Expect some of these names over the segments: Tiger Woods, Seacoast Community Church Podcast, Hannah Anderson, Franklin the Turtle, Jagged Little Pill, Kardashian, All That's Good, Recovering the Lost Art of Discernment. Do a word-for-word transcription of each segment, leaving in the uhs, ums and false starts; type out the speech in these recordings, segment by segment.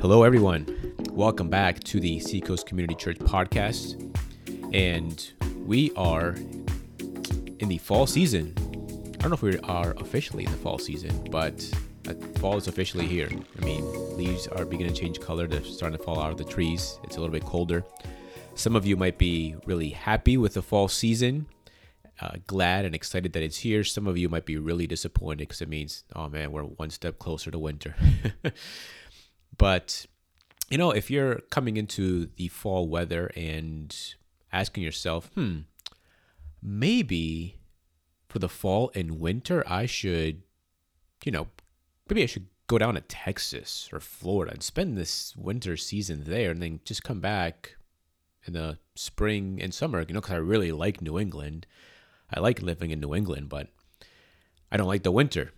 Hello, everyone. Welcome back to the Seacoast Community Church Podcast. And we are in the fall season. I don't know if we are officially in the fall season, but fall is officially here. I mean, leaves are beginning to change color. They're starting to fall out of the trees. It's a little bit colder. Some of you might be really happy with the fall season, uh, glad and excited that it's here. Some of you might be really disappointed because it means, oh man, we're one step closer to winter. But, you know, if you're coming into the fall weather and asking yourself, hmm, maybe for the fall and winter, I should, you know, maybe I should go down to Texas or Florida and spend this winter season there and then just come back in the spring and summer, you know, because I really like New England. I like living in New England, but I don't like the winter.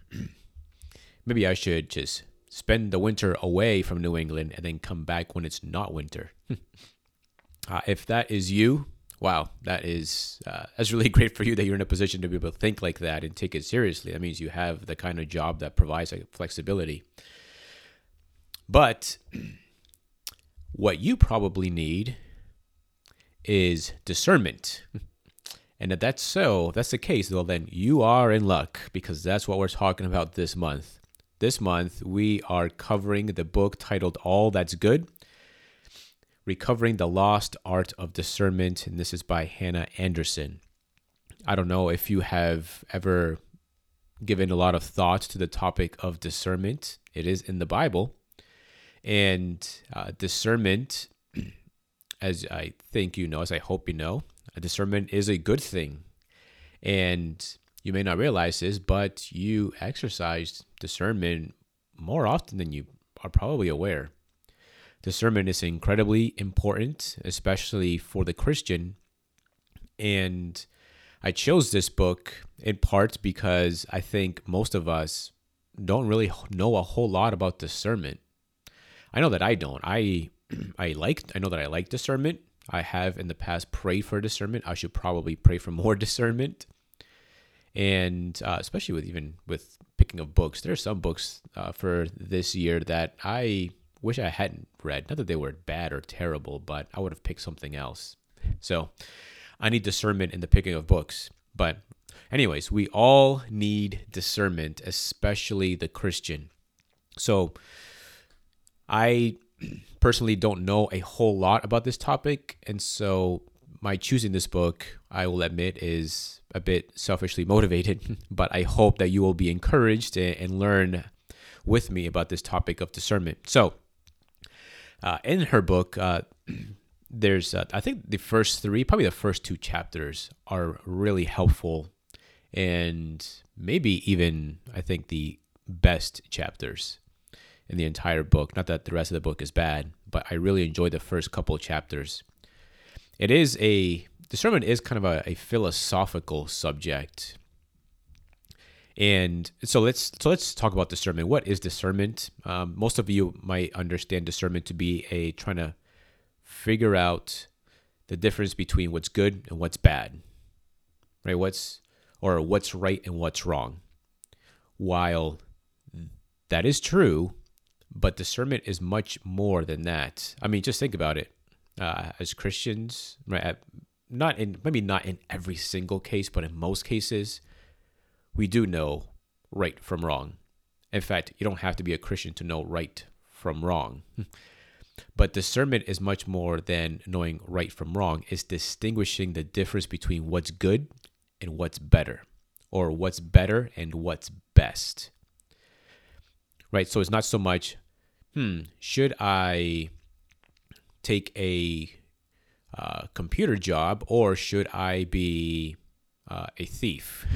Maybe I should just spend the winter away from New England and then come back when it's not winter. Uh, if that is you, wow, that is uh, that's really great for you that you're in a position to be able to think like that and take it seriously. That means you have the kind of job that provides like flexibility. But what you probably need is discernment. And if that's so, if that's the case, well, then you are in luck, because that's what we're talking about this month. This month, we are covering the book titled All That's Good, Recovering the Lost Art of Discernment, and this is by Hannah Anderson. I don't know if you have ever given a lot of thought to the topic of discernment. It is in the Bible, and uh, discernment, as I think you know, as I hope you know, discernment is a good thing, and you may not realize this, but you exercise discernment more often than you are probably aware. Discernment is incredibly important, especially for the Christian. And I chose this book in part because I think most of us don't really know a whole lot about discernment. I know that I don't. I I like I know that I like discernment. I have in the past prayed for discernment. I should probably pray for more discernment. And uh, especially with even with picking up books, there are some books uh, for this year that I wish I hadn't read. Not that they were bad or terrible, but I would have picked something else. So I need discernment in the picking of books. But anyways, we all need discernment, especially the Christian. So I personally don't know a whole lot about this topic, and so my choosing this book, I will admit, is a bit selfishly motivated, but I hope that you will be encouraged and learn with me about this topic of discernment. So uh, in her book, uh, there's, uh, I think the first three, probably the first two chapters are really helpful, and maybe even, I think, the best chapters in the entire book. Not that the rest of the book is bad, but I really enjoyed the first couple of chapters. It is a, discernment is kind of a, a philosophical subject. And so let's so let's talk about discernment. What is discernment? Um, most of you might understand discernment to be a trying to figure out the difference between what's good and what's bad, right? What's or what's right and what's wrong. While that is true, but discernment is much more than that. I mean, just think about it. Uh, as Christians, right? Not in maybe not in every single case, but in most cases, we do know right from wrong. In fact, you don't have to be a Christian to know right from wrong. But discernment is much more than knowing right from wrong. It's distinguishing the difference between what's good and what's better, or what's better and what's best. Right? So it's not so much, hmm, should I take a uh, computer job or should I be Uh, a thief,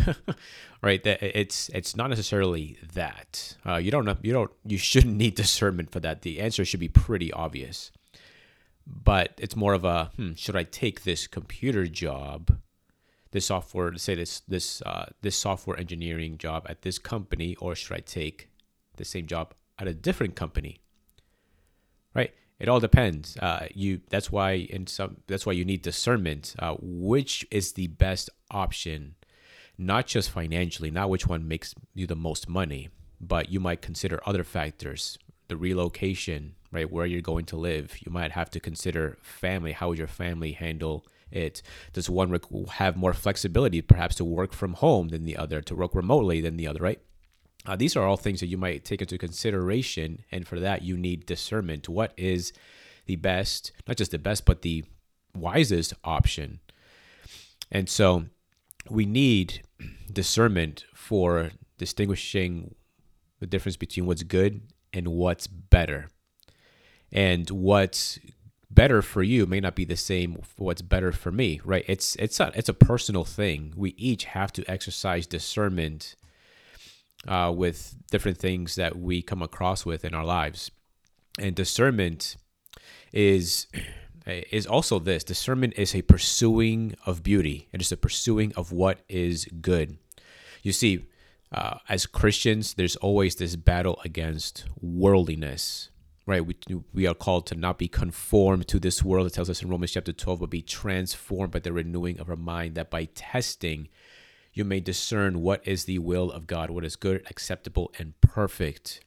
right? That it's it's not necessarily that uh, you don't you don't you shouldn't need discernment for that. The answer should be pretty obvious, but it's more of a hmm, should I take this computer job, this software, say this this uh, this software engineering job at this company, or should I take the same job at a different company? Right? It all depends. Uh, you that's why in some that's why you need discernment. Uh, which is the best option, not just financially, not which one makes you the most money, but you might consider other factors the relocation, right, where you're going to live. You might have to consider family. How would your family handle it? Does one rec- have more flexibility, perhaps, to work from home than the other, to work remotely than the other, right? Uh, these are all things that you might take into consideration, and for that, you need discernment. What is the best, not just the best, but the wisest option? And so we need discernment for distinguishing the difference between what's good and what's better. And what's better for you may not be the same for what's better for me, right? It's it's a, it's a personal thing. We each have to exercise discernment uh, with different things that we come across with in our lives. And discernment is is also this. Discernment is a pursuing of beauty. It is a pursuing of what is good. You see, Uh, as Christians, there's always this battle against worldliness, right? We we are called to not be conformed to this world. It tells us in Romans chapter twelve, but be transformed by the renewing of our mind, that by testing you may discern what is the will of God, what is good, acceptable, and perfect,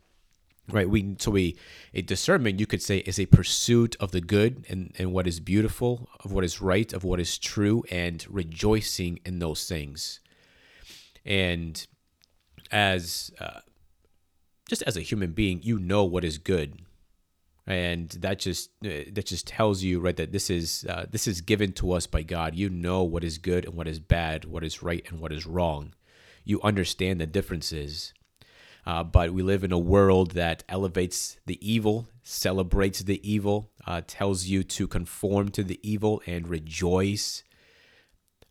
right? We so we a discernment, you could say, is a pursuit of the good and, and what is beautiful, of what is right, of what is true, and rejoicing in those things. And As uh, just as a human being, you know what is good, and that just uh, that just tells you, right, that this is uh, this is given to us by God. You know what is good and what is bad, what is right and what is wrong. You understand the differences, uh, but we live in a world that elevates the evil, celebrates the evil, uh, tells you to conform to the evil and rejoice.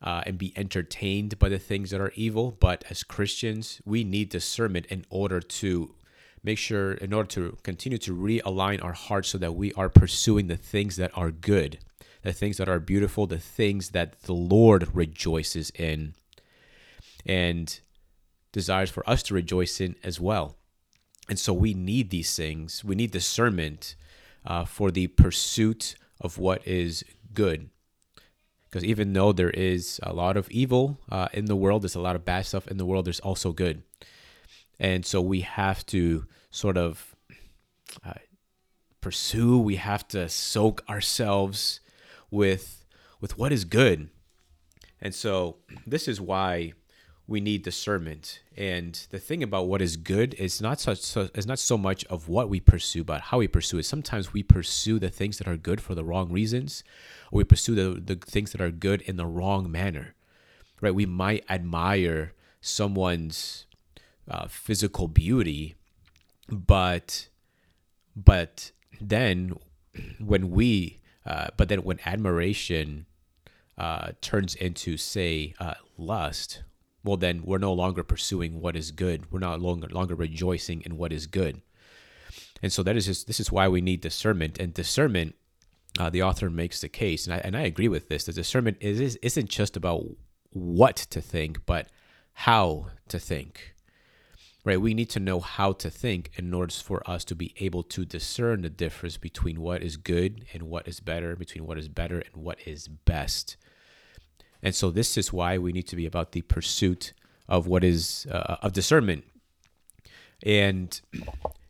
Uh, and be entertained by the things that are evil. But as Christians, we need discernment in order to make sure, in order to continue to realign our hearts so that we are pursuing the things that are good, the things that are beautiful, the things that the Lord rejoices in and desires for us to rejoice in as well. And so we need these things. We need discernment uh, for the pursuit of what is good. Because even though there is a lot of evil uh, in the world, there's a lot of bad stuff in the world, there's also good. And so we have to sort of uh, pursue, we have to soak ourselves with, with what is good. And so this is why we need discernment. And the thing about what is good is not such, so, is not so much of what we pursue, but how we pursue it. Sometimes we pursue the things that are good for the wrong reasons. We pursue the, the things that are good in the wrong manner, right? We might admire someone's uh, physical beauty, but but then when we uh, but then when admiration uh, turns into, say, uh, lust, well, then we're no longer pursuing what is good. We're no longer longer rejoicing in what is good, and so that is just, this is why we need discernment. And discernment. Uh, the author makes the case, and I and I agree with this, that discernment is, is, isn't just about what to think, but how to think, right? We need to know how to think in order for us to be able to discern the difference between what is good and what is better, between what is better and what is best. And so this is why we need to be about the pursuit of what is, uh, of discernment. And,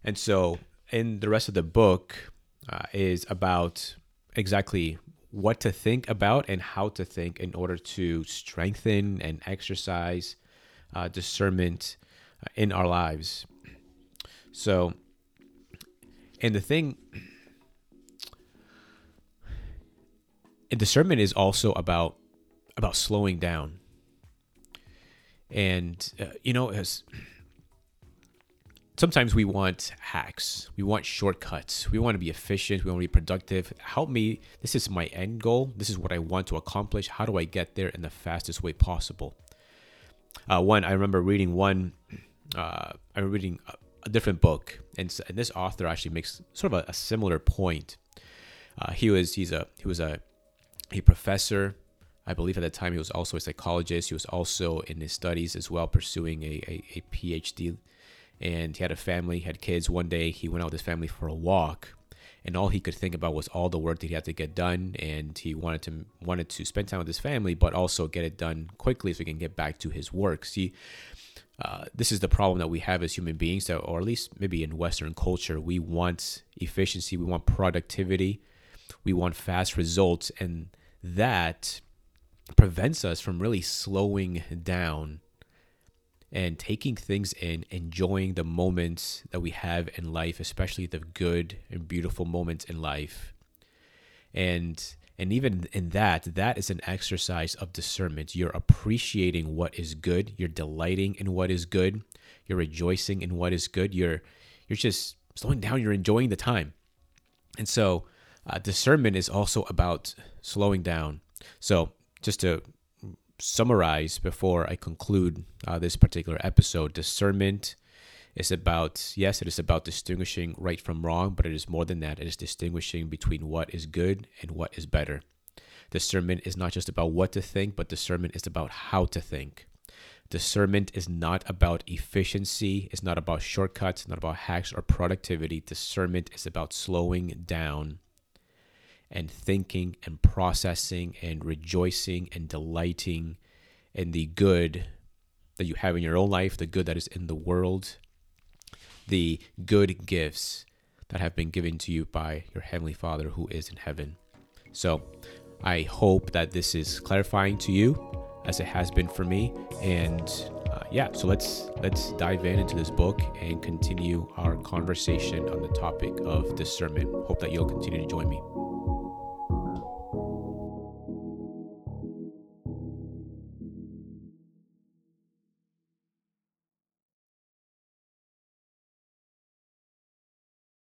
and so in the rest of the book uh, is about exactly what to think about and how to think in order to strengthen and exercise uh, discernment in our lives. So, and the thing, and discernment is also about about slowing down. And uh, you know, as sometimes we want hacks. We want shortcuts. We want to be efficient. We want to be productive. Help me. This is my end goal. This is what I want to accomplish. How do I get there in the fastest way possible? Uh, one, I remember reading one, uh, I remember reading a, a different book. And, and this author actually makes sort of a, a similar point. Uh, he was, he's a, he was a, a professor. I believe at that time he was also a psychologist. He was also in his studies as well, pursuing a, a, a PhD. And he had a family, had kids. One day he went out with his family for a walk, and all he could think about was all the work that he had to get done. And he wanted to wanted to spend time with his family, but also get it done quickly so he can get back to his work. See, uh, this is the problem that we have as human beings, that, or at least maybe in Western culture, we want efficiency, we want productivity, we want fast results, and that prevents us from really slowing down and taking things in, enjoying the moments that we have in life, especially the good and beautiful moments in life. And and even in that, that is an exercise of discernment. You're appreciating what is good. You're delighting in what is good. You're rejoicing in what is good. You're you're just slowing down. You're enjoying the time. And so uh, discernment is also about slowing down. So just to summarize before I conclude uh, this particular episode, discernment is about, yes, it is about distinguishing right from wrong, but it is more than that. It is distinguishing between what is good and what is better. Discernment is not just about what to think, but discernment is about how to think. Discernment is not about efficiency. It's not about shortcuts, not about hacks or productivity. Discernment is about slowing down and thinking and processing and rejoicing and delighting in the good that you have in your own life, the good that is in the world, the good gifts that have been given to you by your Heavenly Father who is in heaven. So I hope that this is clarifying to you as it has been for me. And uh, yeah, so let's let's dive in into this book and continue our conversation on the topic of discernment. Hope that you'll continue to join me.